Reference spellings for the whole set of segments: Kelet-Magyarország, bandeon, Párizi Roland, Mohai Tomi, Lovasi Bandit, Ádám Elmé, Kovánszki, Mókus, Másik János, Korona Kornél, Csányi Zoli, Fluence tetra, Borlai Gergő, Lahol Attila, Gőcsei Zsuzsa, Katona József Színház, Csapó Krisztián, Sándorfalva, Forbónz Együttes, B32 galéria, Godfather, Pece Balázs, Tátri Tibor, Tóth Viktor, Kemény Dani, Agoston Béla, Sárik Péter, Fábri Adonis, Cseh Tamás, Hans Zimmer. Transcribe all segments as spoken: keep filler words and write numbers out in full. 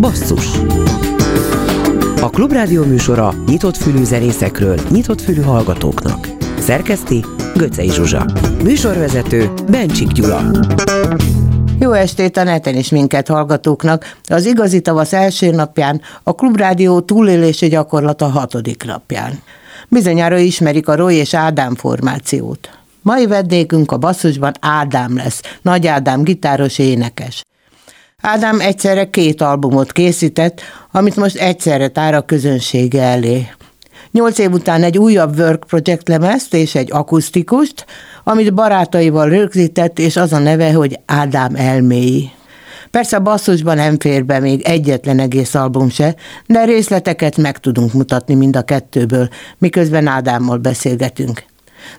Basszus. A Klubrádió műsora nyitott fülű zenészekről, nyitott fülű hallgatóknak. Szerkeszti Gőcsei Zsuzsa. Műsorvezető Bencsik Gyula. Jó estét a neten is minket hallgatóknak. Az igazi tavasz első napján, a Klubrádió túlélési gyakorlata hatodik napján. Bizonyára ismerik a Roy és Ádám formációt. Mai vendégünk a basszusban Ádám lesz, Nagy Ádám gitáros énekes. Ádám egyszerre két albumot készített, amit most egyszerre tár a közönsége elé. Nyolc év után egy újabb Work Project lemezt és egy akusztikust, amit barátaival rögzített, és az a neve, hogy Ádám Elmé. Persze a basszusban nem fér be még egyetlen egész album se, de részleteket meg tudunk mutatni mind a kettőből, miközben Ádámmal beszélgetünk.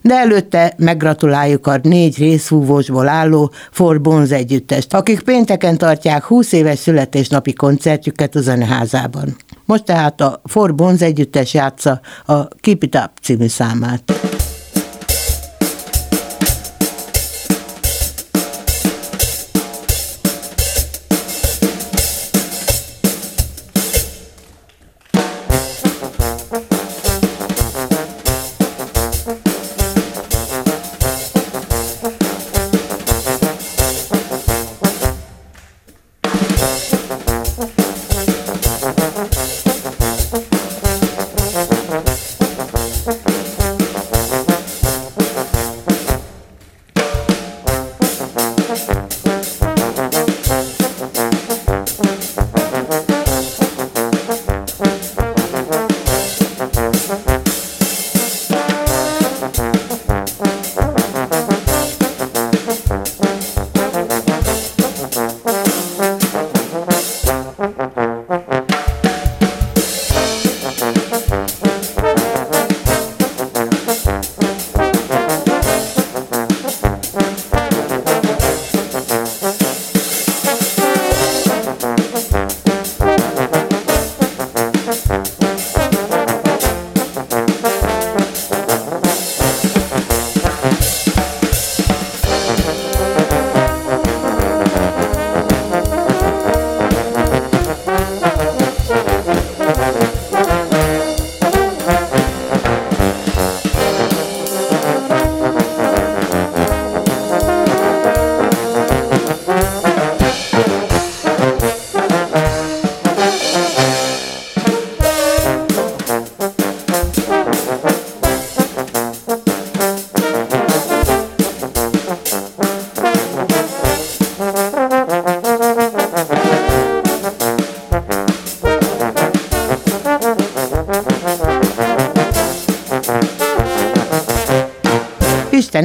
De előtte meggratuláljuk a négy részhúvósból álló Forbónz Együttest, akik pénteken tartják húsz éves születésnapi koncertjüket a zeneházában. Most tehát a Forbónz Együttes játsza a Keep It Up című számát.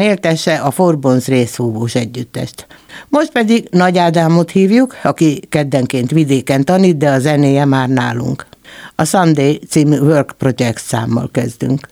Éltesse a Forbónz részhúvós együttest. Most pedig Nagy Ádámot hívjuk, aki keddenként vidéken tanít, de a zenéje már nálunk. A Sunday című Work Project számmal kezdünk.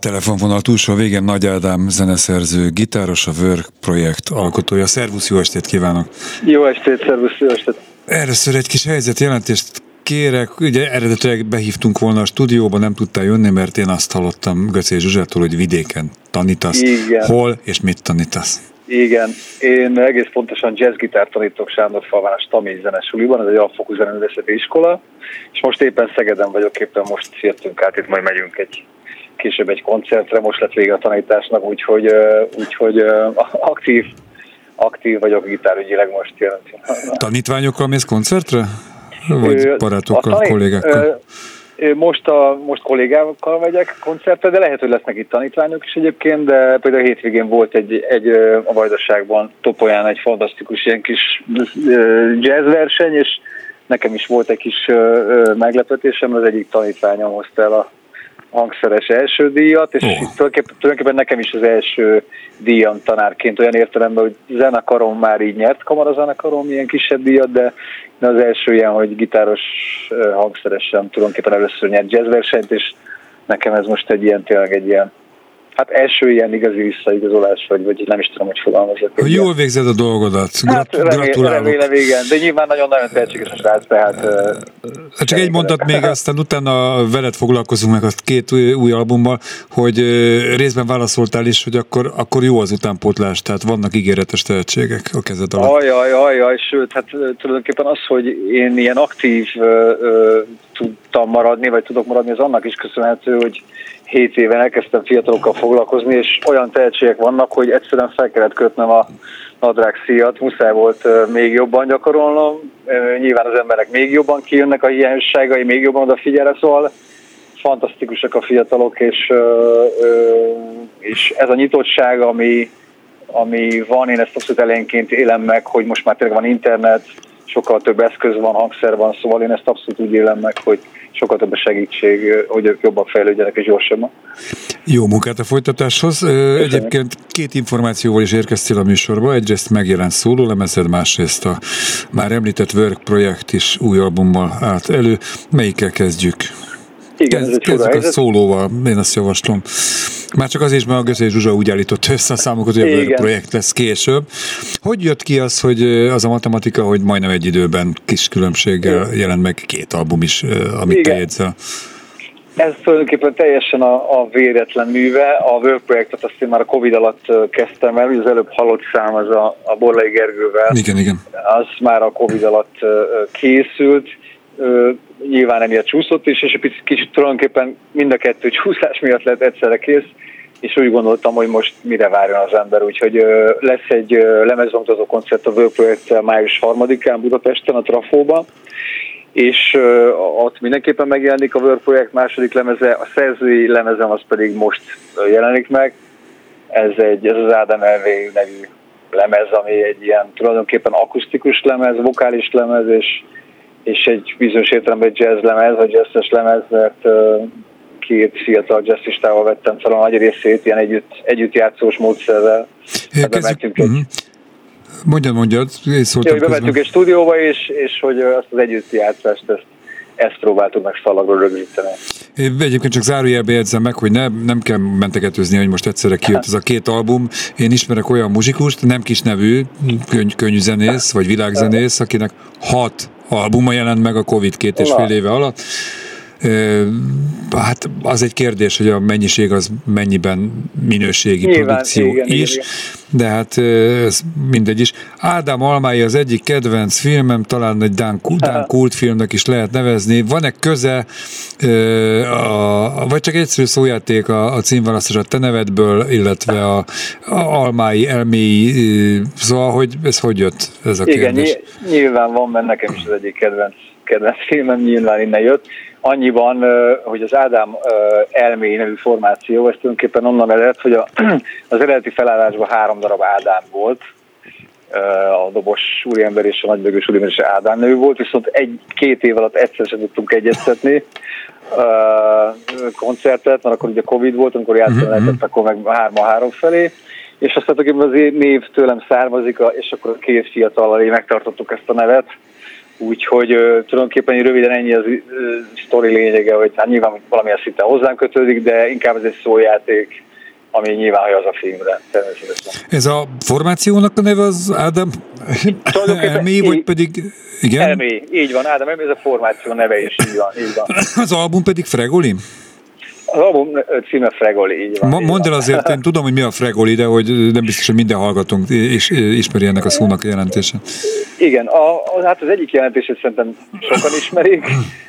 telefonvonal túlsó végén Nagy Ádám zeneszerző, gitáros, a Work Project alkotója. Szervusz, jó estét kívánok! Jó estét, szervusz, jó estét! Először egy kis helyzetjelentést kérek, ugye eredetileg behívtunk volna a stúdióba, nem tudtál jönni, mert én azt hallottam Gőcsei Zsuzsától, hogy vidéken tanítasz. Igen. Hol és mit tanítasz? Igen, én egész pontosan jazzgitárt tanítok Sándorfalván a Tamény zeneiskola, ez egy alapfokú zeneművészeti iskola, és most éppen Szegeden vagyok, éppen most jöttünk át, itt majd megyünk egy később egy koncertre, most lett vége a tanításnak, úgyhogy, úgyhogy aktív, aktív vagyok gitárügyileg most. Jelenti. Tanítványokkal mész koncertre? Vagy barátokkal, tanít, kollégákkal? Most, a, most kollégákkal megyek koncertre, de lehet, hogy lesznek itt tanítványok is egyébként, de például a hétvégén volt egy, egy a Vajdaságban, Topolyán egy fantasztikus ilyen kis jazzverseny, és nekem is volt egy kis meglepetésem, az egyik tanítványom hozta el a hangszeres első díjat, és oh. tulajdonképpen, tulajdonképpen nekem is az első díjam tanárként, olyan értelemben, hogy zenekarom már így nyert, kamarazenekarom ilyen kisebb díjat, de az első ilyen, hogy gitáros hangszeresen tulajdonképpen először nyert jazzversenyt, és nekem ez most egy ilyen, tényleg egy ilyen, hát első ilyen igazi visszaigazolás, vagy, vagy nem is tudom, hogy fogalmazok. Hogy jól végzed a dolgodat. Hát, gratulálok. Remélem, igen. De nyilván nagyon-nagyon tehetséges a srác, tehát... Hát csak egy mondat még, aztán utána veled foglalkozunk meg a két új, új albummal, hogy részben válaszoltál is, hogy akkor, akkor jó az utánpótlás, tehát vannak ígéretes tehetségek a kezed alatt. Ajaj, ajaj, sőt, hát tulajdonképpen az, hogy én ilyen aktív ö, ö, tudtam maradni, vagy tudok maradni, az annak is köszönhető, hogy hét éven elkezdtem fiatalokkal foglalkozni, és olyan tehetségek vannak, hogy egyszerűen fel kellett kötnem a nadrág szíjat, muszáj volt még jobban gyakorolnom, nyilván az emberek még jobban kijönnek a hiányosságai, még jobban odafigyelre, szóval fantasztikusak a fiatalok, és, és ez a nyitottság, ami, ami van, én ezt abszolút elejénként élem meg, hogy most már tényleg van internet, sokkal több eszköz van, hangszer van, szóval én ezt abszolút úgy élem meg, hogy sokkal több a segítség, hogy ők jobban fejlődjenek és gyorsabban. Jó munkát a folytatáshoz. Köszönjük. Egyébként két információval is érkeztél a műsorba. Egyrészt megjelent szólólemezed, másrészt a már említett Work Project is új albummal állt elő. Melyikkel kezdjük? Igen, Kezd, kezdjük a szólóval, én azt javaslom. Már csak azért is, mert a Gőcsei Zsuzsa úgy állított össze a számokat, hogy a Work Project lesz később. Hogy jött ki az, hogy az a matematika, hogy majdnem egy időben kis különbséggel igen. jelent meg két album is, amit igen. te jegyzel? Ez tulajdonképpen teljesen a, a véletlen műve. A Work Projectet azt én már a Covid alatt kezdtem el, az előbb halott szám az a, a Borlai Gergővel. Igen, igen. Az már a Covid alatt készült. Nyilván emiatt csúszott is, és egy picit kicsit tulajdonképpen mind a kettő csúszás miatt lett egyszerre kész, és úgy gondoltam, hogy most mire várjon az ember, úgyhogy ö, lesz egy lemezbemutató koncert a Work Project május harmadikán Budapesten, a Trafóban, és ö, ott mindenképpen megjelenik a Work Project második lemeze, a szerzői lemezem az pedig most jelenik meg, ez, egy, ez az Ádám Elmé nevű lemez, ami egy ilyen tulajdonképpen akusztikus lemez, vokális lemez, és és egy bizonyos értelemben egy jazz lemez, vagy jazzes lemez, mert uh, két fiatal jazzistával vettem fel a nagy részét, ilyen együtt, együttjátszós módszerrel. É, kezdjük, egy... uh-huh. Mondjad, mondjad. Jó, bevettünk egy stúdióba is, és hogy azt az együttjátszást, ezt, ezt próbáltuk meg szalagra rögzíteni. Én egyébként csak zárójelbe jegyzem meg, hogy ne, nem kell mentegetőzni, hogy most egyszerre kijött ez a két album. Én ismerek olyan muzsikust, nem kis nevű, könny- könnyűzenész, vagy világzenész, akinek hat albuma jelent meg a Covid két és fél éve alatt. Hát az egy kérdés, hogy a mennyiség az mennyiben minőségi nyilván, produkció igen, is, igen. de hát ez mindegy is. Ádám Almái az egyik kedvenc filmem, talán egy dán, dán kultfilmnek is lehet nevezni. Van-e köze, a, vagy csak egyszerű szójáték a, a címválasztás a te nevedből, illetve a, a Almái, Elméi, szóval, hogy ez hogy jött ez a kérdés? Igen, nyilván van, mert nekem is az egyik kedvenc, kedvenc filmem, nyilván innen jött. Annyiban, hogy az Ádám Elmé nevű formáció, ez tulajdonképpen onnan eredt, hogy az eredeti felállásban három darab Ádám volt, a dobos úriember és a nagybögős úriember és Ádám nevű volt, viszont egy-két év alatt egyszer sem tudtunk egyeztetni koncertet, mert akkor ugye Covid volt, amikor játszani lehetett, akkor meg hárma-három felé, és aztán az én név tőlem származik, és akkor két fiatallal megtartottuk ezt a nevet, Úgyhogy uh, tulajdonképpen röviden ennyi az uh, sztori lényege, hogy hát nyilván valamilyen szinten hozzánk kötődik, de inkább ez egy szójáték, ami nyilván hogy az a filmre. Ez a formációnak a neve az Ádám Elmé, vagy pedig... Igen? Elmé, így van, Ádám Elmé, ez a formáció neve is, így van. Így van. Az album pedig Fregoli? Az album címe Fregoli, így van. Mondd el azért, én tudom, hogy mi a Fregoli, de hogy nem biztos, hogy minden hallgatónk és ismeri ennek a szónak a jelentése. Igen, a, hát az egyik jelentése szerintem sokan ismerik,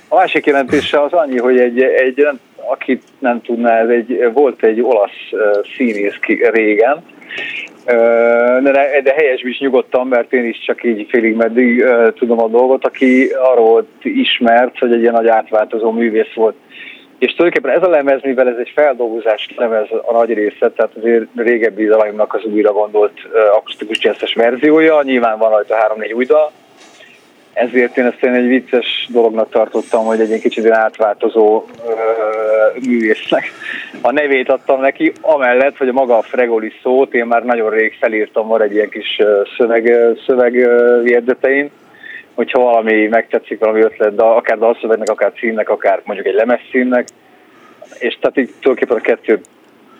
a másik jelentése az annyi, hogy egy, egy nem, akit nem tudná, ez egy, volt egy olasz színész régen, de, de helyesbé is nyugodtan, mert én is csak így félig meddig tudom a dolgot, aki arról volt ismert, hogy egy ilyen nagy átváltozó művész volt. És tulajdonképpen ez a lemez, mivel ez egy feldolgozás lemez a nagy része, tehát azért régebbi dalaimnak az újra gondolt uh, akusztikus jazzes verziója, nyilván van rajta három-négy új dal, ezért én ezt én egy vicces dolognak tartottam, hogy egy kicsit ilyen átváltozó uh, művésznek a nevét adtam neki, amellett, hogy maga a Fregoli szót én már nagyon rég felírtam, van egy ilyen kis uh, szöveg, uh, szöveg uh, jegyzeteim, hogyha valami megtetszik, valami ötlet, de akár dalszövegnek, akár címnek, akár mondjuk egy lemez címnek, és tehát így tulajdonképpen a kettő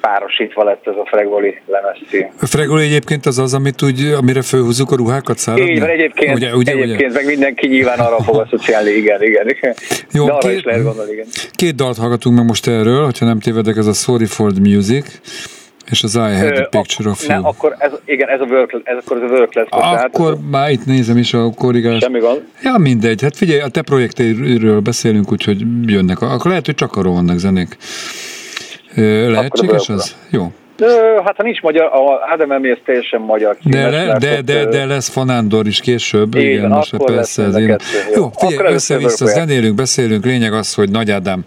párosítva lett ez a Fregoli lemez cím. A Fregoli egyébként az az, amit úgy, amire fölhúzzuk a ruhákat száradni? Így, egyébként, ugye, ugye, egyébként ugye? Meg mindenki nyilván arra fog asszociálni, igen, igen, igen. Jó, de arra két, is lehet gondolni, igen. Két dalt hallgatunk meg most erről, hogyha nem tévedek, ez a Sorry for the Music, és az I Had a Picture of You. Ne, akkor ez, igen, ez a work, ez akkor ez a work lesz. Akkor tehát, már itt nézem is a korrigást. Semmi gond. Ja, mindegy. Hát figyelj, a te projekteiről beszélünk, úgyhogy jönnek. Akkor lehet, hogy csak arról vannak zenék. Lehetséges az? Jó. Hát ha nincs magyar, Ádám Elmé teljesen magyar kíves. De, de, de, de lesz Fanándor is később. Én, igen, most persze. Lesz, én... Jó, figyelj, össze-vissza zenélünk, beszélünk. Lényeg az, hogy Nagy Ádám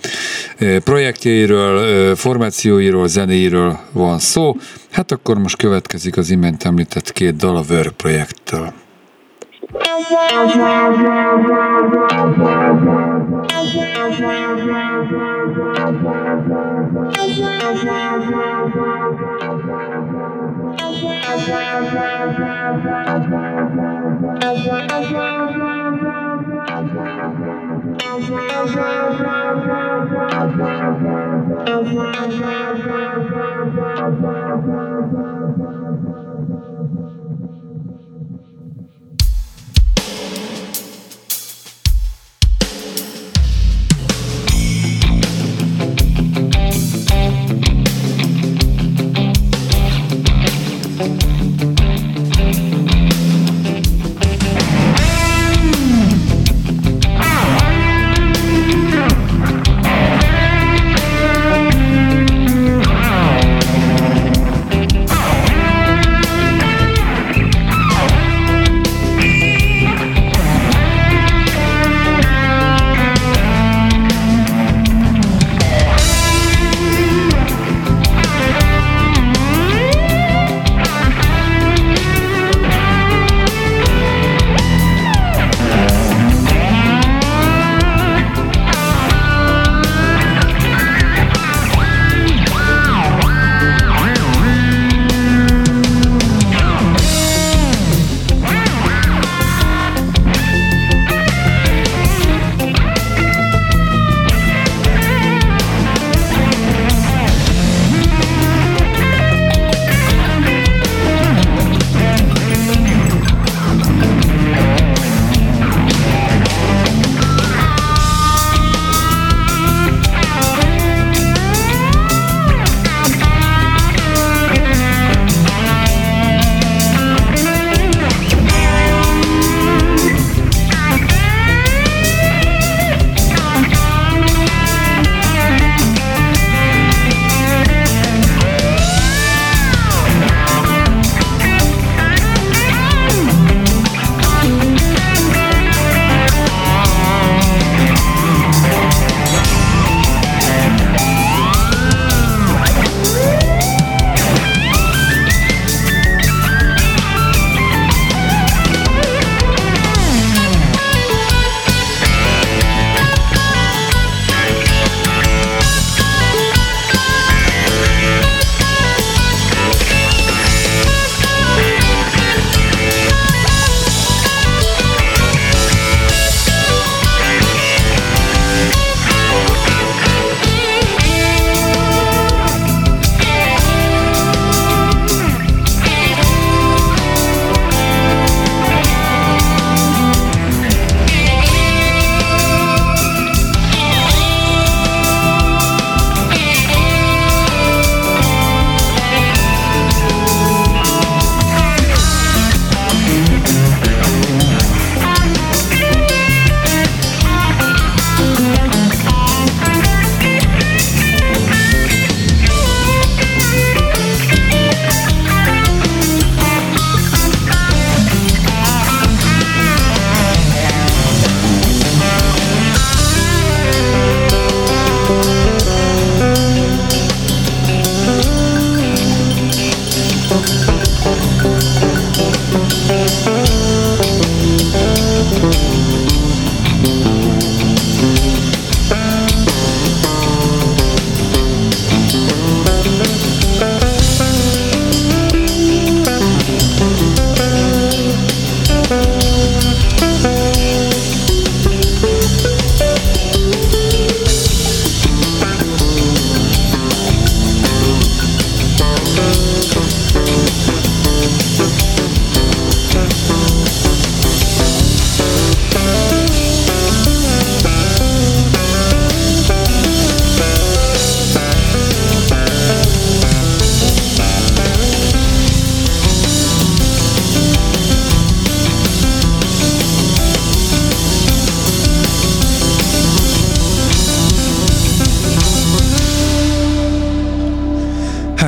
projektjeiről, formációiról, zenéiről van szó. Hát akkor most következik az imént említett két dal a Work Projecttől.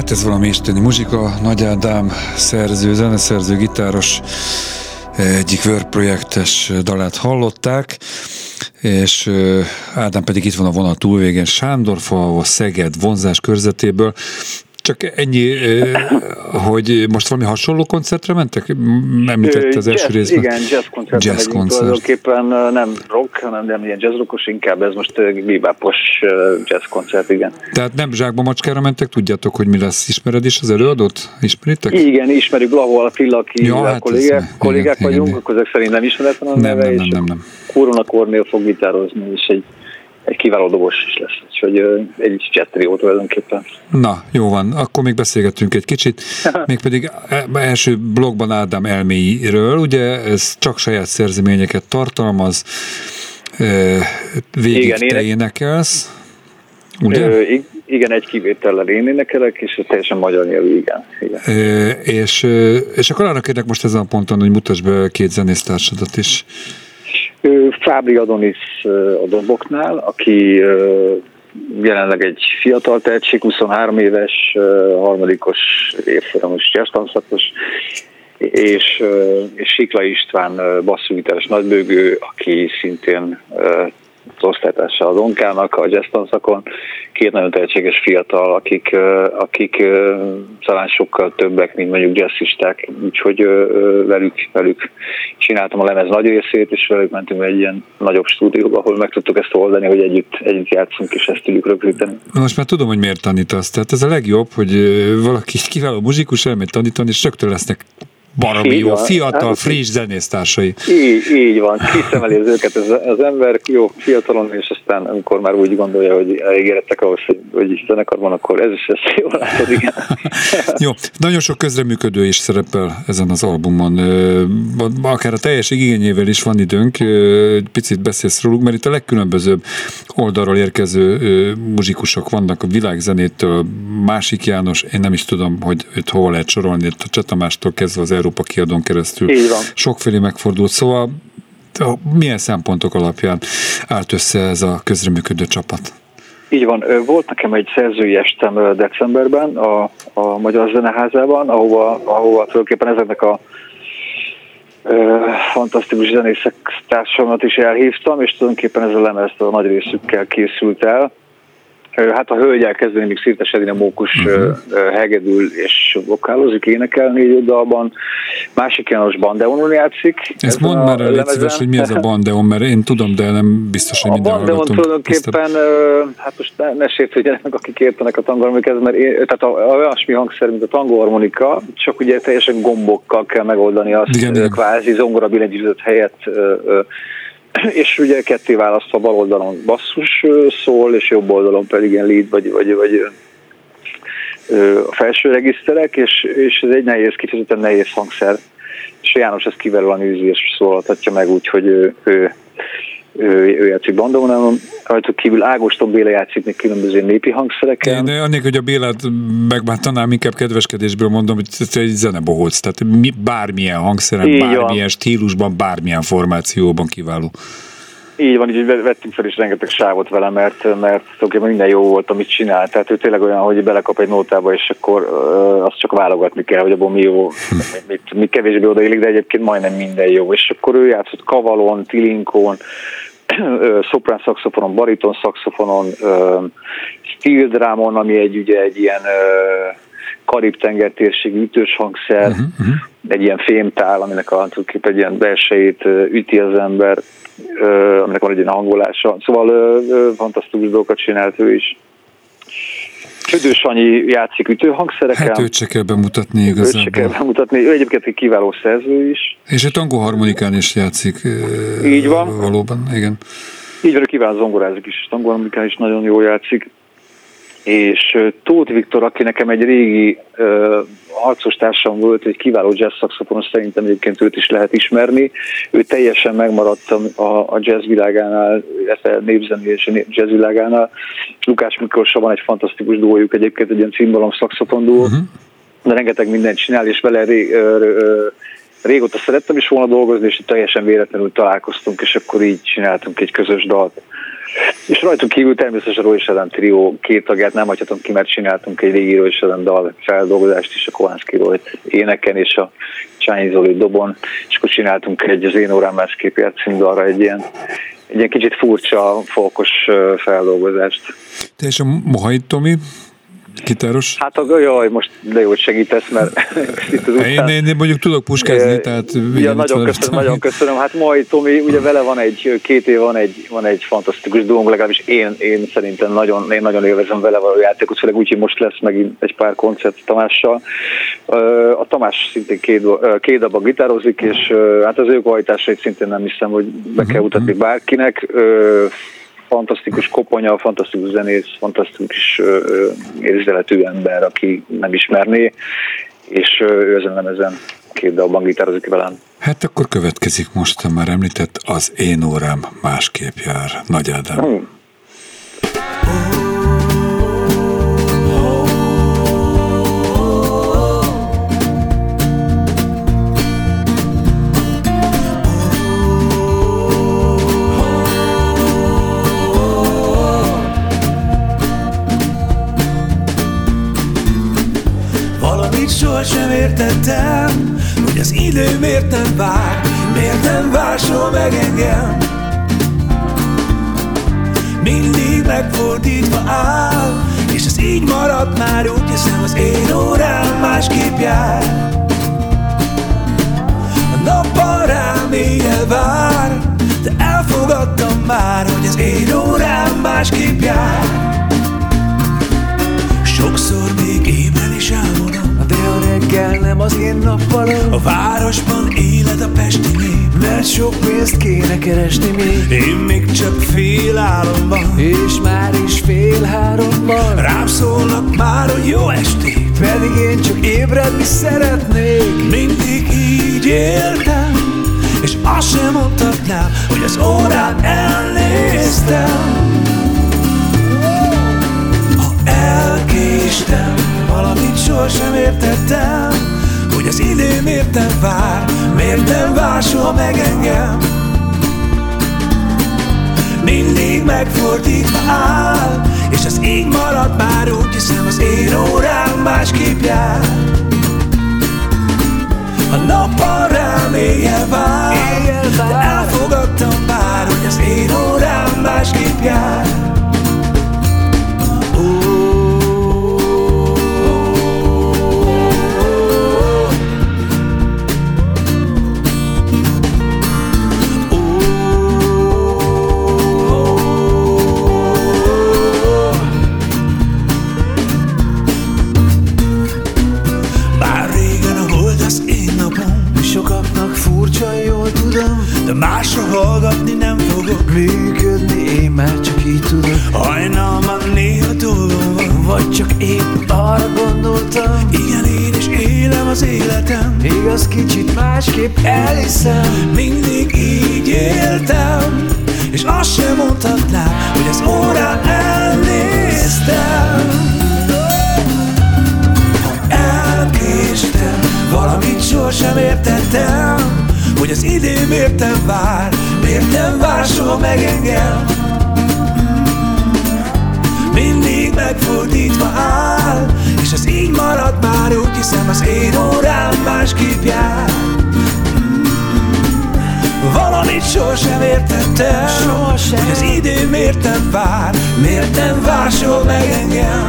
Hát ez valami isteni muzsika. Nagy Ádám szerző, zeneszerző, gitáros egyik Work Projectes dalát hallották, és Ádám pedig itt van a vonal túlvégén, Sándorfalva, Szeged vonzás körzetéből. Csak ennyi, hogy most valami hasonló koncertre mentek? Említette az első jazz, részben. Igen, jazz koncert. Jazz koncert. Tulajdonképpen nem rock, hanem nem ilyen jazzrockos, inkább ez most bebopos jazz koncert, igen. Tehát nem zsákba macskára mentek, tudjátok, hogy mi lesz, ismered is az előadót? Ismeritek? Igen, ismerjük, Lahol Attila, aki ja, hát kollégák, ne, kollégák igen, vagyunk, akkor ezek szerint nem ismeretlen a neve, nem, nem, és nem, nem, Korona Kornél fog gitározni, és egy Egy kiváló dobos is lesz, úgyhogy egy csetrió tulajdonképpen. Na, jó van, akkor még beszélgetünk egy kicsit, mégpedig első blogban Ádám elméiről, ugye ez csak saját szerzeményeket tartalmaz, végig igen, te ének... énekelsz, ugye? Ö, igen, egy kivétellel én énekelek, és teljesen magyar nyelvű, igen. igen. Ö, és, és akkor arra kérlek most ezen a ponton, hogy mutasd be két zenésztársadat is. Fábri Adonis a doboknál, aki jelenleg egy fiatal tehetség, huszonhárom éves, harmadikos évfolyamos jazztanszakos, és, és Sikla István basszusgitáros nagybőgő, aki szintén az osztálytársa a Donkának a jazztanszakon, két nagyon tehetséges fiatal, akik, akik talán sokkal többek, mint mondjuk jazzisták, úgyhogy velük, velük csináltam a lemez nagy részét, és velük mentünk egy ilyen nagyobb stúdióba, ahol meg tudtuk ezt oldani, hogy együtt, együtt játszunk, és ezt tudjuk rögzíteni. Most már tudom, hogy miért tanítasz, tehát ez a legjobb, hogy valaki kiváló muzsikus elmegy tanítani, és rögtön lesznek baromi jó, fiatal, hát, friss zenésztársai. Így, így van, kiszemeléz őket az, az ember, jó, fiatalon, és aztán amikor már úgy gondolja, hogy elégérettek ahhoz, hogy, hogy zenekarban, akkor ez is lesz jól látod, igen. Jó, nagyon sok közreműködő is szerepel ezen az albumon. Akár a teljes igényével is van időnk, picit beszélsz róluk, mert itt a legkülönbözőbb oldalról érkező muzsikusok vannak a világzenétől, Másik János, én nem is tudom, hogy őt hova lehet sorolni, a Csetamástól kezdve az Európa Kiadón keresztül. Sokféle megfordult. Szóval milyen szempontok alapján állt össze ez a közreműködő csapat? Így van. Volt nekem egy szerzői estem decemberben a, a Magyar Zeneházában, ahova, ahova tulajdonképpen ezeknek a ö, fantasztikus zenészek társamat is elhívtam, és tulajdonképpen ez a lemez a nagy részükkel készült el. Hát a hölgyel kezdeni, még Szirtes Edina Mókus uh-huh. hegedül és vokálozik, énekel négy dalban. Másik János bandeonon játszik. Ezt ez mondd már el, légy szíves, hogy mi ez a bandeon, mert én tudom, de nem biztos, hogy minden hallgatunk. A bandeon tulajdonképpen, hát most ne, ne sértődjenek, akik értenek a tangharmonikát, mert én, tehát a, olyasmi hangszer, mint a tangharmonika, csak ugye teljesen gombokkal kell megoldani azt, igen, a kvázi zongora billentyűzet helyett, és ugye ketté választva, bal oldalon basszus szól, és jobb oldalon pedig ilyen lead, vagy, vagy, vagy ö, a felső regiszterek, és, és ez egy nehéz, kifejezetten nehéz hangszer. És János ezt kiválóan űzi, és szólaltatja meg úgy, hogy ő, ő, ő, ő játszik bandoneonon, rajtuk kívül Agoston Béla játszik még különböző népi hangszereken. Én annélkül, hogy a Bélát megbántanám, inkább kedveskedésből mondom, hogy ez egy zenebohóc, tehát mi, bármilyen hangszeren, így bármilyen van. Stílusban, bármilyen formációban kiváló. Így van, így vettünk fel is rengeteg sávot vele, mert, mert tulajdonképpen minden jó volt, amit csinált. Tehát ő tényleg olyan, hogy belekap egy nótába, és akkor ö, azt csak válogatni kell, hogy abból mi jó, mi, mi kevésbé odaillik, de egyébként majdnem minden jó. És akkor ő játszott kavalon, tilinkón, szoprán szaxofonon, bariton szaxofonon, steel drámon, ami egy, ugye, egy ilyen Karib-tenger térségi ütős hangszer, uh-huh, uh-huh. egy ilyen fémtál, aminek a, egy ilyen belsejét üti az ember, aminek van egy ilyen hangolása. Szóval fantasztikus dolgokat csinált ő is. Södősanyi játszik ütőhangszerekkel. Hát őt se kell bemutatni igazából. Őt se kell bemutatni. Ő egyébként egy kiváló szerző is. És egy tangóharmonikán is játszik. Így van. Valóban, igen. Így van, ő kiváló zongorázik is. Tangóharmonikán is nagyon jól játszik. És Tóth Viktor, aki nekem egy régi uh, harcostársam volt, egy kiváló jazz szaxofonos, szerintem egyébként őt is lehet ismerni. Ő teljesen megmaradt a, a jazz világánál, ezt a népzenés jazz világánál. Lukács Miklóssal van egy fantasztikus duójuk, egyébként egy ilyen cimbalom szaxofon duó, uh-huh. de rengeteg mindent csinál, és vele ré, ö, ö, régóta szerettem is volna dolgozni, és teljesen véletlenül találkoztunk, és akkor így csináltunk egy közös dalt. És rajtuk kívül természetesen Roy és Ádám trió két tagját nem hagyhatom ki, mert csináltunk egy régi Roy és Ádám dal feldolgozást is, a Kovánszki Royt éneken és a Csányi Zoli dobon, és akkor csináltunk egy az Én órám másképp című dalra egy ilyen, egy ilyen kicsit furcsa, folkos feldolgozást. Te és a Mohai Tomi gitáros? Hát a, jaj, most de jó, hogy segítesz, mert itt az után... Én, én mondjuk tudok puskázni, e, tehát... Ja, nagyon köszönöm, nagyon köszönöm. Hát Mohai Tomi, ugye vele van egy, két év van egy, van egy fantasztikus duónk, legalábbis én, én szerintem nagyon, én nagyon élvezem vele való játékot, főleg úgy, hogy most lesz megint egy pár koncert Tamással. A Tamás szintén két, két abban gitározik, és hát az ő hajtásait szintén nem hiszem, hogy be kell mutatni bárkinek. Fantasztikus koponya, fantasztikus zenész, fantasztikus ö, érzeletű ember, aki nem ismerné, és ö, ő ezen nem ezen két dalban gitározik velem. Hát akkor következik most, ha már említett, Az én órám másképp jár, Nagy Ádám. Hmm. Sohasem értettem, hogy az idő miért nem vár, miért nem vásol meg engem. Mindig megfordítva áll, és ez így maradt már, úgy hiszem, az én órám másképp jár. A nappal rám éjjel vár, de elfogadtam már, hogy az én órám másképp jár. Sokszor még ébren is álmodom, de a reggel nem az én nappalom. A városban éled a pesti nép, mert sok pénzt kéne keresni még. Én még csak fél álomban, és már is fél háromban. Rám szólnak már, hogy jó estét, pedig én csak ébredni szeretnék. Mindig így éltem, és azt sem mondhatnám, hogy az órát elnéztem. Elkéstem, valamit sohasem értettem, hogy az idő miért nem vár, miért nem vásol meg engem. Mindig megfordítva áll, és ez így marad már, úgy hiszem, az én órám másképp jár. A nappal rám éjjel vár, de elfogadtam már, hogy az én órám másképp jár. De másra hallgatni nem fogok, működni én már csak így tudok. Hajnalban néha dolgom van, vagy csak épp arra gondoltam, igen, én is élem az életem, igaz, kicsit másképp elhiszem. Mindig így éltem, és azt sem mondhatnám, hogy az órán elnéztem. Ha elkéstem, valamit sohasem értettem, hogy az idő miért nem vár, miért nem vásol meg engem. Mindig megfordítva áll, és ez így marad már, úgy hiszem, az én órám másképp jár. Valamit sohasem értettem, sohasem, hogy az idő miért nem vár, miért nem vásol meg engem.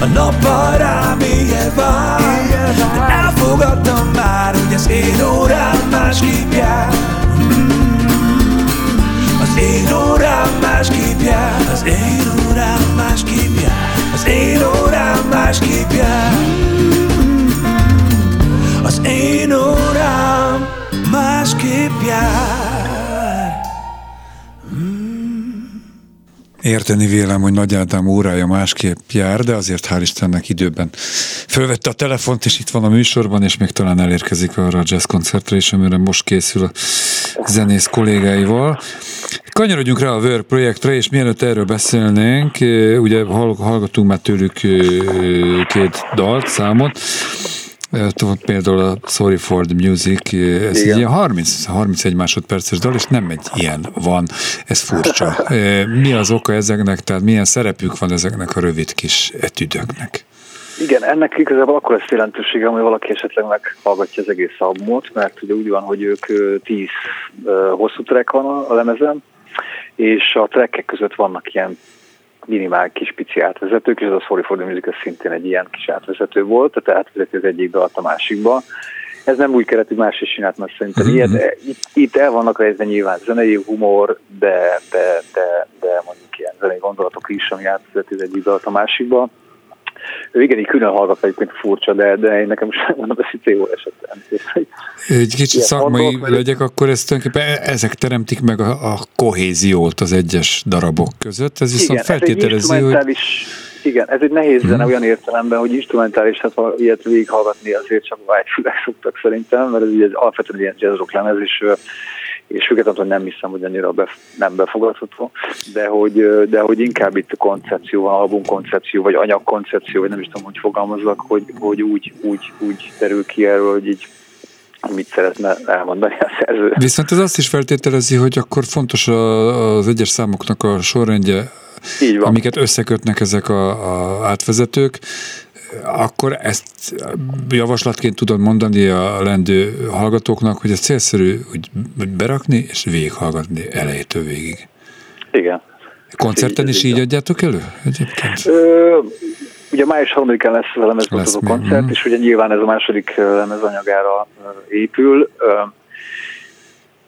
A nappal rám éjjel vár, de elfogadtam már, hogy az én órám másképp jár. Az én órám másképp jár, az én órám másképp jár, az én órám másképp jár, az én órám másképp jár. Érteni vélem, hogy Nagy Ádám órája másképp jár, de azért hál' Istennek időben fölvette a telefont, és itt van a műsorban, és még talán elérkezik arra a jazzkoncertre is, amire most készül a zenész kollégáival. Kanyarodjunk rá a Work projektre, és mielőtt erről beszélnénk, ugye hallgatunk már tőlük két dalt, számot, például a Sorry for the Music, ez igen. Egy ilyen harminc harmincegy másodperces dal, és nem egy ilyen van. Ez furcsa. Mi az oka ezeknek, tehát milyen szerepük van ezeknek a rövid kis etüdöknek? Igen, ennek igazából akkor lesz jelentősége, hogy valaki esetleg meghallgatja az egész albumot, mert ugye úgy van, hogy ők tíz hosszú track van a lemezen, és a trackek között vannak ilyen minimál kis pici átvezetők, és ez a Sorry for the Music szintén egy ilyen kis átvezető volt, tehát átvezeti az egyik dalt a másikba. Ez nem új keretű, más is csinált, mert szerintem ilyet, mm-hmm. itt, itt el vannak rejtve nyilván zenei humor, de, de, de, de mondjuk ilyen zenei gondolatok is, ami átvezeti az egyik dalt a másikba. Ő igen, így külön hallgat egyébként furcsa, de, de én nekem most mondom, ez itt jó esetben. Egy kicsit szakmai legyek, akkor ez tulajdonképpen ezek teremtik meg a, a kohéziót az egyes darabok között. Ez viszont feltételezi, hogy... Igen, ez egy nehéz zene hmm. olyan értelemben, hogy instrumentális, hát ha ilyet végighallgatni azért csak vágyfülek szoktak szerintem, mert ez így alapvetően ilyen jazzrock lemez, és és függetlenül nem hiszem, hogy annyira bef- nem befogadható, de hogy, de hogy inkább itt a koncepció van, albumkoncepció, vagy anyagkoncepció, vagy nem is tudom, hogy fogalmazzak, hogy, hogy úgy, úgy, úgy terül ki erről, hogy így mit szeretne elmondani a szerző. Viszont ez azt is feltételezi, hogy akkor fontos az egyes számoknak a sorrendje, amiket összekötnek ezek a, a átvezetők, akkor ezt javaslatként tudod mondani a lendő hallgatóknak, hogy ez célszerű úgy berakni és végighallgatni elejétől végig. Igen. Koncerten is így adjátok elő egyébként? Ö, ugye május harmadikán lesz a lemezbemutató koncert, mm-hmm. és ugye nyilván ez a második lemezanyagára épül.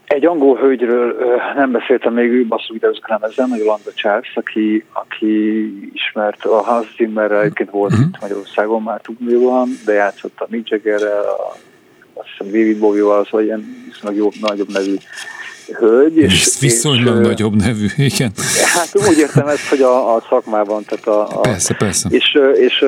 Egy angol hölgyről nem beszéltem még, ő basszú videózik lemezen, a Jolanda Chelsea, aki, aki ismert a Hans Zimmerrel, egyébként volt uh-huh. itt Magyarországon már tudnivalóan, de játszott a Mick Jaggerrel, azt hiszem David Bowie-val, szóval ilyen viszonylag jobb, nagyobb nevű hölgy. És viszonylag és, nagyobb nevű, igen. Hát úgy értem ezt, hogy a, a szakmában, tehát a... a persze, persze. És... és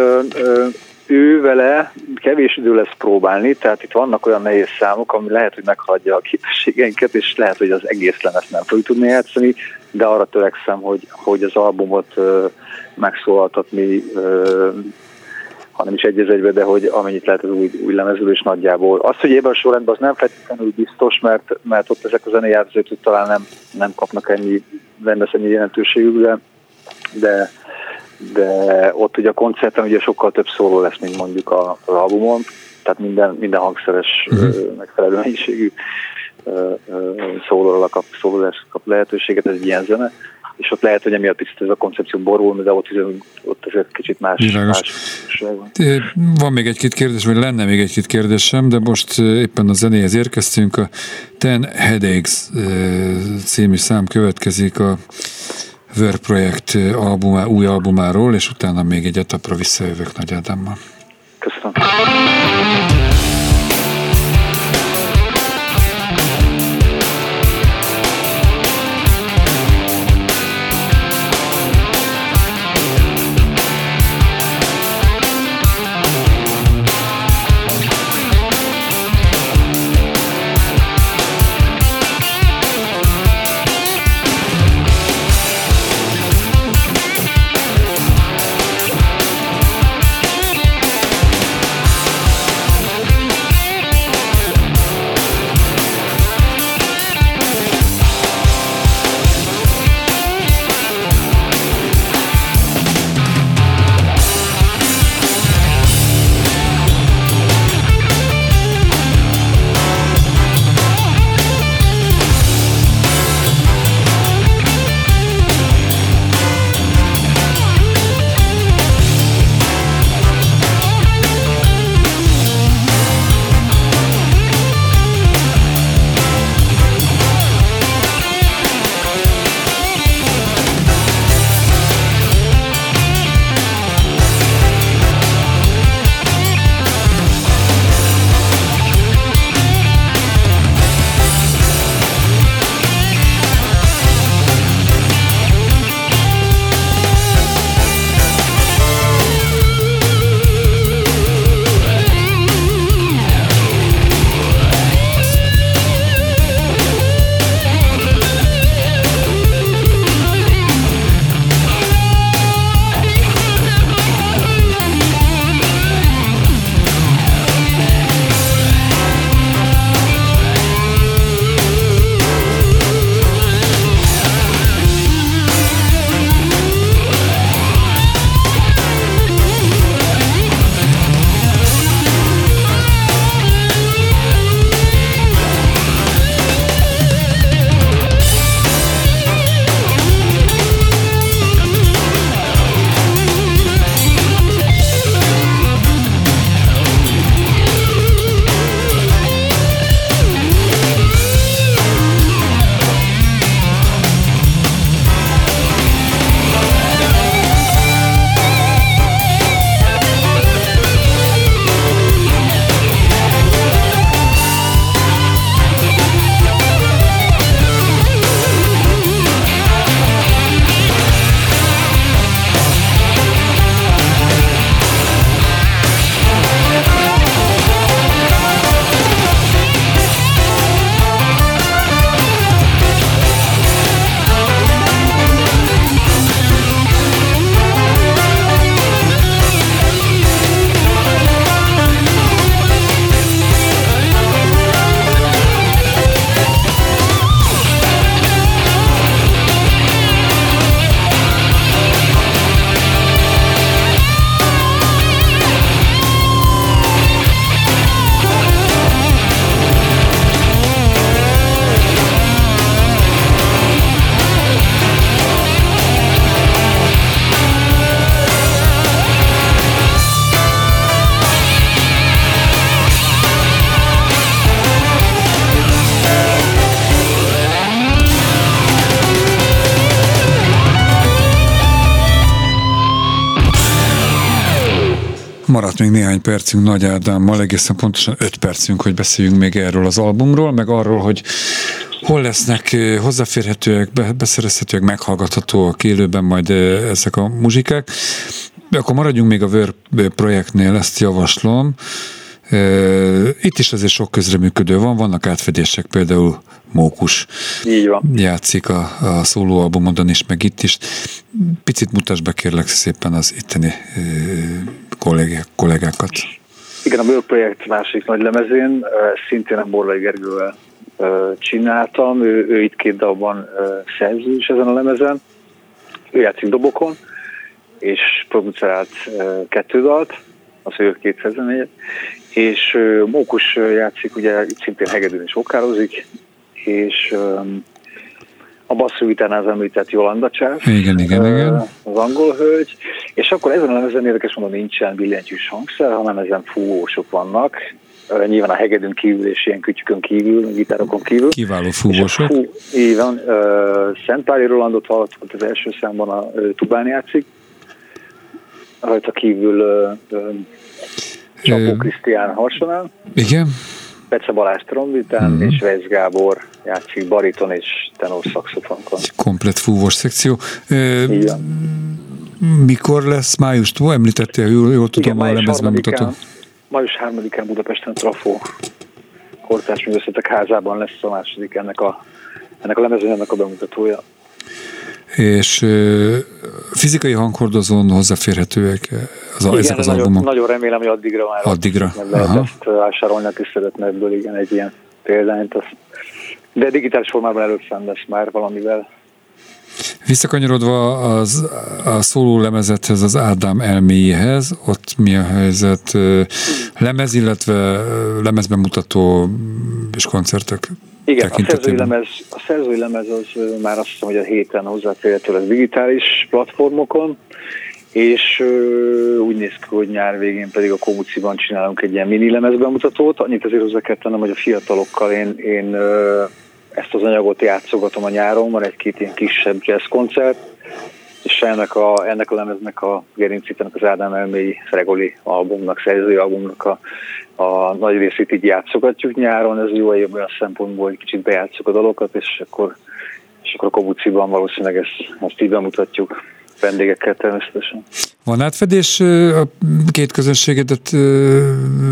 ő vele kevés idő lesz próbálni, tehát itt vannak olyan nehéz számok, ami lehet, hogy meghaladja a képességeinket, és lehet, hogy az egész lemezt nem fogjuk tudni játszani, de arra törekszem, hogy, hogy az albumot ö, megszólaltatni, ö, hanem is egy az egybe, de hogy amennyit lehet az új, új lemezről is nagyjából. Az, hogy ebben a sorrendben, az nem feltétlenül biztos, mert, mert ott ezek a zenei átvezetők talán nem, nem kapnak ennyi, rendes ennyi jelentőségükre, de... de ott ugye a koncerten ugye sokkal több szóló lesz, mint mondjuk az albumon, tehát minden, minden hangszeres uh-huh. megfelelő mennyiségű szólóra kap, kap lehetőséget, ez egy ilyen zene, és ott lehet, hogy emiatt is ez a koncepció borul, de ott, ott azért kicsit más. más Van még egy-két kérdés, vagy lenne még egy-két kérdésem, de most éppen a zenéhez érkeztünk, a Ten Headaches című szám következik a Work Project albumá, új albumáról, és utána még egy etapra visszajövök Nagy Ádámmal. Köszönöm. Maradt még néhány percünk Nagy Ádámmal, egészen pontosan öt percünk, hogy beszéljünk még erről az albumról, meg arról, hogy hol lesznek hozzáférhetőek, beszerezhetőek, meghallgathatóak élőben majd ezek a muzsikák. De akkor maradjunk még a Work projektnél, ezt javaslom. Itt is azért sok közreműködő van, vannak átfedések, például Mókus játszik a, a szólóalbumodon is, meg itt is. Picit mutasd be kérlek szépen az itteni kollégák, kollégákat. Igen, a Work Project másik nagy lemezén szintén a Borlai Gergővel csináltam, ő, ő itt két dalban szerző is ezen a lemezen, ő játszik dobokon, és producerált kettő dalt, az ő két szerzeményet, és Mókus játszik, ugye itt szintén hegedűn is vokálozik, és a basszú után az említett Jolanda Chelsea, igen, igen, igen. Az angol hölgy, és akkor ezen a lemezen érdekes mondom, nincsen billentyűs hangszer, hanem ezen fúvósok vannak, nyilván a hegedűn kívül és ilyen kütyükön kívül, gitárokon kívül. Kiváló fúvósok. Fú, így van, Párizi Rolandot hallottuk az első számban, a tubán játszik, rajta kívül Csapó Krisztián harsonál. Igen. Pece Balázs trombitán, mm. és Svejc Gábor játszik bariton és tenor szaxofonkon. Komplett fúvós szekció. Igen. Mikor lesz májustól? Említettél, jól, jól tudom, igen, a lemezben mutató. Május harmadikán Budapesten Trafó Kortárs Művészetek Házában lesz a második ennek a, ennek a lemezőnek a bemutatója. És ö, fizikai hanghordozón hozzáférhetőek az, igen, ezek az nagyon, albumok? Nagyon remélem, hogy addigra már addigra. Lehet ezt vásárolni, aki szeretne ebből igen, egy ilyen példányt. Az, de digitális formában előbb fenn lesz már valamivel. Visszakanyarodva az, a szóló lemezethez, az Ádám Elméhez, ott mi a helyzet? Lemez, illetve lemezben mutató és koncertek? Igen, a szerzői, lemez, a szerzői lemez az már azt hiszem, hogy a héten hozzáférhető lesz digitális platformokon, és úgy néz ki, hogy nyár végén pedig a Kobuciban csinálunk egy ilyen mini lemezbemutatót. Annyit azért hozzá kell tennem, hogy a fiatalokkal én, én ezt az anyagot játszogatom a nyáron, van egy-két ilyen kisebb jazz koncert, és ennek a, ennek a lemeznek a gerincét, ennek az Ádám Elméi Fregoli albumnak, szerzői albumnak a, a nagy részét így játszogatjuk nyáron, ez jó jobb olyan szempontból, hogy kicsit bejátszok a dalokat, és akkor, és akkor a Kobuciban valószínűleg ezt, ezt így bemutatjuk vendégekkel természetesen. Van átfedés a két közönségedet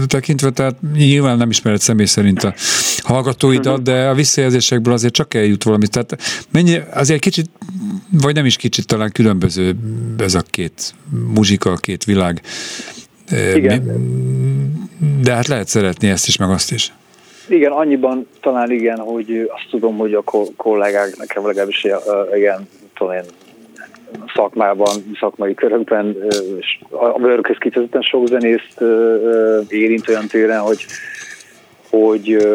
tekintve, tehát nyilván nem ismered személy szerint a hallgatóidat, de a visszajelzésekből azért csak eljut valamit. Tehát mennyi, azért kicsit, vagy nem is kicsit, talán különböző ez a két muzsika, a két világ. Igen. De hát lehet szeretni ezt is, meg azt is. Igen, annyiban talán igen, hogy azt tudom, hogy a kollégák nekem legalábbis igen, tudom én, szakmában, szakmai körökben, és a Workhez kifejezetten sok zenészt érint olyan téren, hogy, hogy,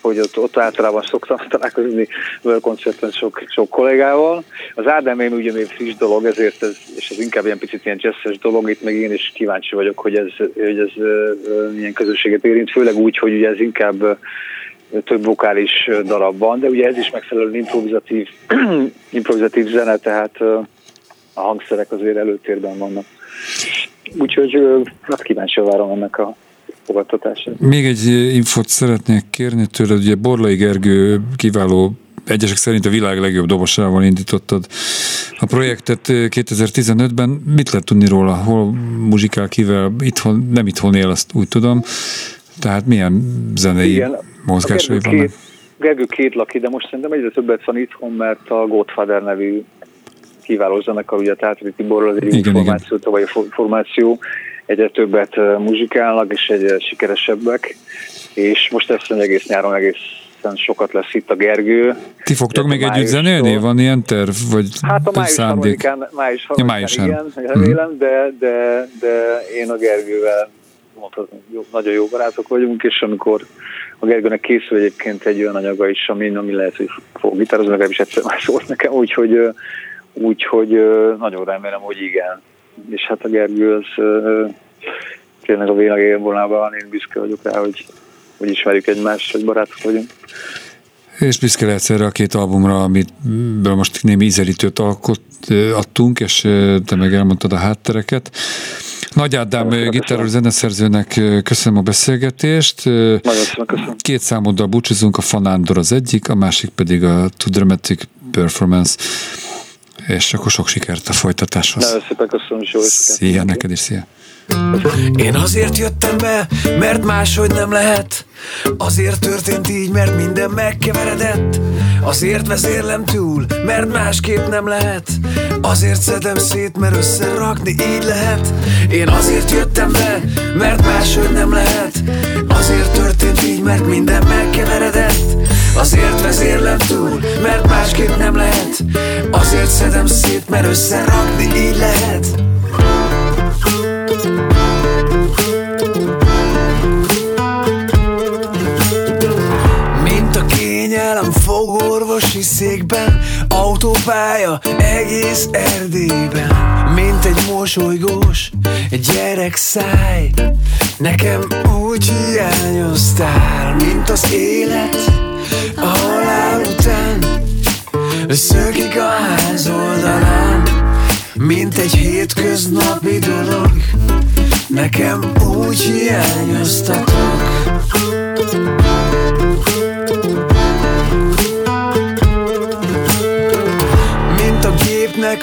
hogy ott, ott általában szoktam találkozni Work koncerten sok, sok kollégával. Az Ádám én ugye még friss dolog, ezért ez, és ez inkább ilyen picit ilyen jazzes dolog, itt meg én is kíváncsi vagyok, hogy ez, hogy ez ilyen közösséget érint, főleg úgy, hogy ugye ez inkább több vokális darabban, de ugye ez is megfelelően improvizatív, improvizatív zene, tehát a hangszerek azért előtérben vannak. Úgyhogy hát kíváncsi várom ennek a fogadtatását. Még egy infót szeretnék kérni tőled, ugye Borlai Gergő kiváló, egyesek szerint a világ legjobb dobosával indítottad a projektet kétezer-tizenötben. Mit lehet tudni róla? Hol muzsikál, kivel? Itthon, nem itthon él, azt úgy tudom. Tehát milyen zenei igen, mozgásai vannak? Gergő, Gergő két laki, de most szerintem egyre többet van itthon, mert a Godfather nevű kiváló zenekar, ugye a Tátri Tiborral az egyik formáció, tavalyi formáció, egyre többet muzsikálnak, és egyre sikeresebbek, és most ezt mondja egész nyáron egészen sokat lesz itt a Gergő. Ti fogtok még együtt zenélni? Van ilyen terv? Vagy hát a május harmadikán, május harmadikán ja, igen, remélem, mm. de, de, de én a Gergővel mondhatom, nagyon jó barátok vagyunk, és amikor a Gergőnek készül egyébként egy olyan anyaga is, ami, ami lehet, hogy fog gitározni, legalábbis egyszer már szólt nekem, úgyhogy úgyhogy nagyon remélem, hogy igen. És hát a Gergő az tényleg a világ élvonalában van, én büszke vagyok rá, hogy, hogy ismerjük egymást, hogy barátok vagyunk. És büszke lehetsz erre a két albumra, amit most némi ízelítőt alkot, adtunk, és te meg elmondtad a háttereket. Nagy Ádám gitáros zeneszerzőnek köszönöm a beszélgetést. Nagyon szépen köszönöm. Két számoddal búcsúzunk, a Fanándor az egyik, a másik pedig a Too Dramatic Performance. És akkor sok sikert a folytatáshoz. Nagyon szépen köszönöm, és jó sikert. Szia neked is, szia. Én azért jöttem be, mert máshogy nem lehet. Azért történt így, mert minden megkeveredett. Azért vezérlem túl, mert másképp nem lehet. Azért szedem szét, mert összerakni így lehet. Én azért jöttem be, mert máshogy nem lehet. Azért történt így, mert minden megkeveredett. Azért vezérlem túl, mert másképp nem lehet. Azért szedem szét, mert összerakni így lehet. Kényelem fogorvosi székben, autópálya egész Erdélyben. Mint egy mosolygós gyerek száj, nekem úgy hiányoztál. Mint az élet a halál után, szökik a ház oldalán. Mint egy hétköznapi dolog, nekem úgy hiányoztatok.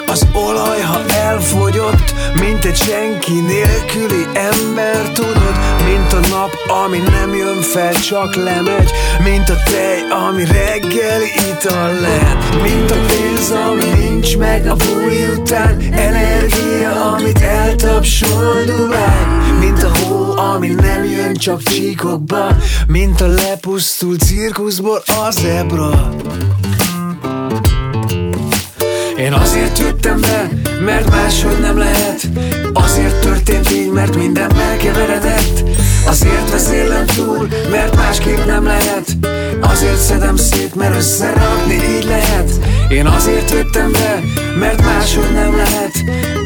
Az olaj, ha elfogyott, mint egy senki nélküli ember, tudod. Mint a nap, ami nem jön fel, csak lemegy. Mint a tej, ami reggel ital lehet. Mint a pénz, ami nincs meg a buli után. Energia, amit eltapsol Dubáj. Mint a hó, ami nem jön, csak csíkokba. Mint a lepusztult cirkuszból a zebra. Én azért jöttem be, mert máshogy nem lehet. Azért történt így, mert minden megkeveredett. Azért vezérlem túl, mert másképp nem lehet. Azért szedem szét, mert összerakni így lehet. Én azért jöttem be, mert máshogy nem lehet.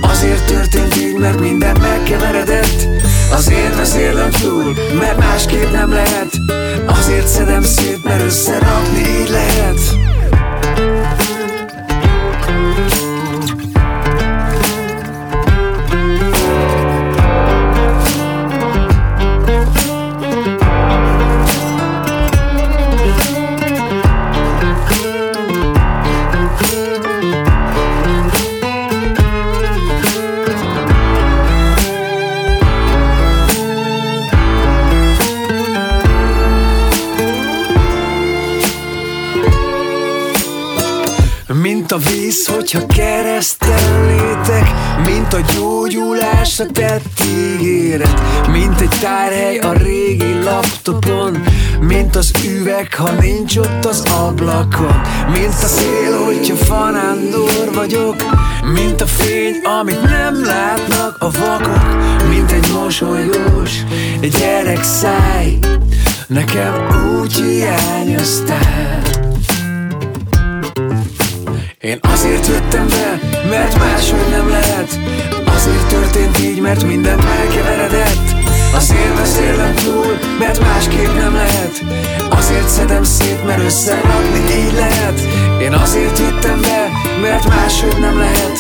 Azért történt így, mert minden megkeveredett. Azért vezérlem túl, mert másképp nem lehet. Azért szedem szét, mert összerakni így lehet. Mint a víz, hogyha keresztel létek, mint a gyógyulásra tett ígéret. Mint egy tárhely a régi laptopon, mint az üveg, ha nincs ott az ablakon. Mint a szél, hogyha fanándor vagyok, mint a fény, amit nem látnak a vakok. Mint egy mosolygós gyerek száj, nekem úgy hiányoztál. Én azért jöttem be, mert máshogy nem lehet. Azért történt így, mert minden megkeveredett. Azért beszélem túl, mert másképp nem lehet. Azért szedem szét, mert összerakni így lehet. Én azért jöttem be, mert máshogy nem lehet.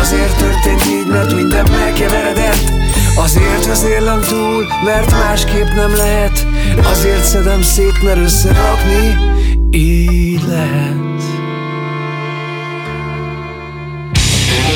Azért történt így, mert minden megkeveredett. Azért beszélem túl, mert másképp nem lehet. Azért szedem szét, mert összerakni így lehet.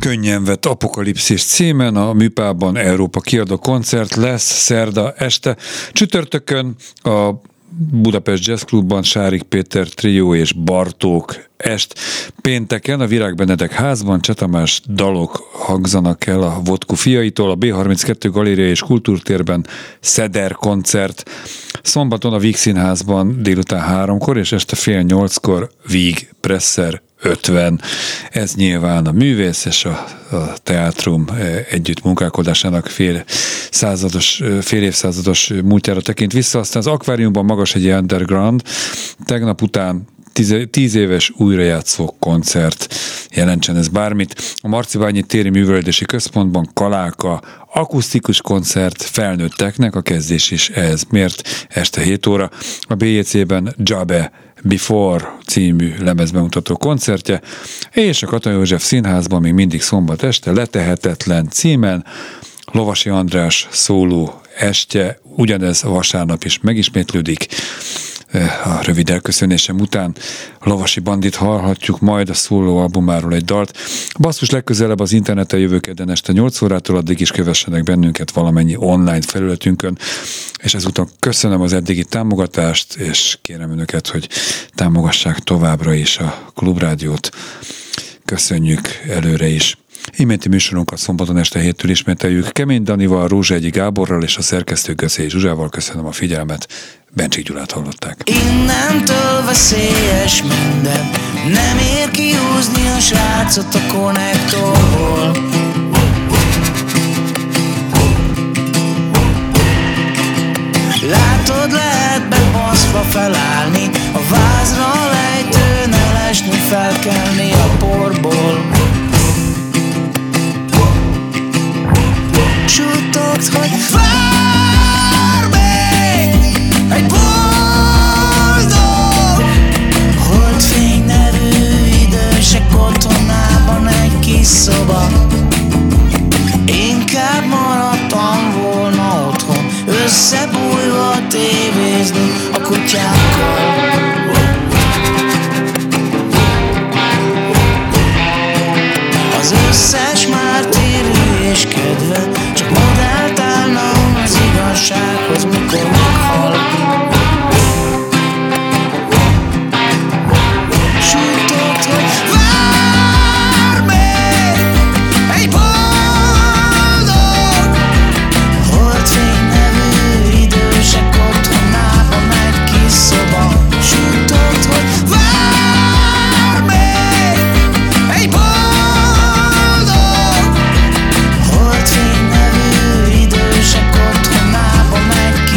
Könnyen vett apokalipszis címen a Műpában Európa kiadó koncert lesz szerda este. Csütörtökön a Budapest Jazzklubban Sárik Péter trió és Bartók est. Pénteken a Virág Benedek házban Cseh Tamás dalok hangzanak el a Vodku fiaitól, a bé harminckettő galéria és kultúrtérben Szeder koncert. Szombaton a Víg Színházban délután háromkor és este fél nyolckor Víg Presszer ötven. Ez nyilván a művész és a, a teátrum együtt munkálkodásának fél, százados, fél évszázados múltjára tekint vissza. Aztán az Akváriumban Magashegyi Underground tegnap után tíz éves újrajátszó koncert, jelentsen ez bármit. A Marcibányi Téri Művelődési Központban Kaláka akusztikus koncert felnőtteknek, a kezdés is ehhez mért, este hét óra. A bé jé cé-ben Jabe Before című lemezbemutató koncertje, és a Katona József Színházban még mindig szombat este Letehetetlen címen Lovasi András szóló estje, ugyanez vasárnap is megismétlődik. A rövid elköszönésem után Lovasi Bandit hallhatjuk majd, a szólóalbumáról egy dalt. Basszus legközelebb az interneten jövő kedden este nyolc órától, addig is kövessenek bennünket valamennyi online felületünkön, és ezúton köszönöm az eddigi támogatást, és kérem önöket, hogy támogassák továbbra is a Klubrádiót. Köszönjük előre is. Iménti műsorunkat szombaton este héttől ismételjük Kemény Danival, Rózsegyi Gáborral és a szerkesztő Gőcsei Zsuzsával. Köszönöm a figyelmet. Bencsik Gyulát hallották. Innentől veszélyes minden, nem ér kihúzni a srácot a konnektorból. Látod, lehet bebaszva felállni, a vázra a lejtőn elesni, felkelni a porból. Suttogsz, hogy vár még egy boldog holdfénynerű idősek otthonában egy kis szoba. Inkább maradtam volna otthon, összebújva tévézni a kutyákkal. Az összes mártírű és kedve csak modellt állnom az igazsághoz, mikor meghal. Sújtott, hogy vár még egy boldog holdfény nevű idősek otthonában egy kis szoba. Sújtott, hogy vár még egy boldog holdfény nevű idősek otthonában egy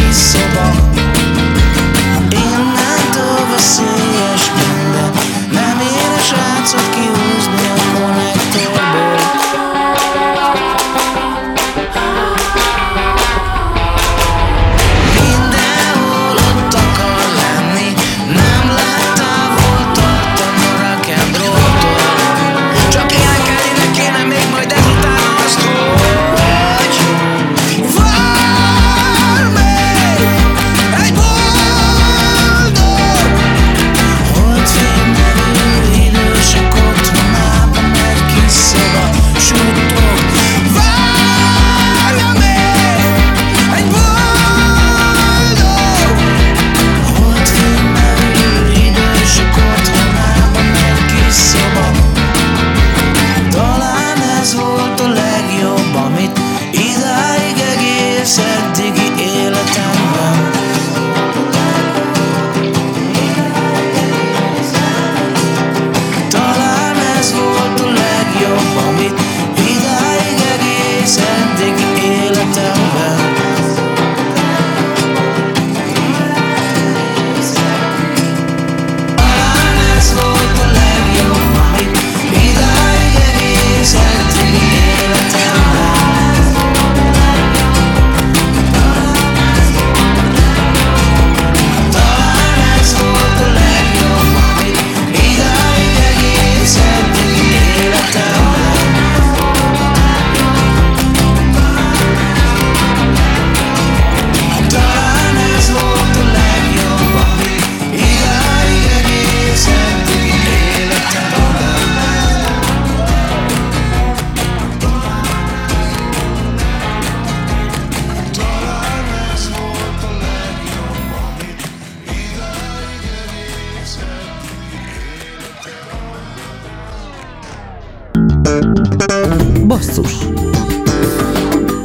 Basszus.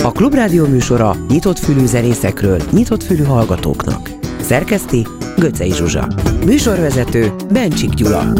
A Klubrádió műsora nyitott fülű zenészekről nyitott fülű hallgatóknak. Szerkeszti Gőcsei Zsuzsa. Műsorvezető Bencsik Gyula.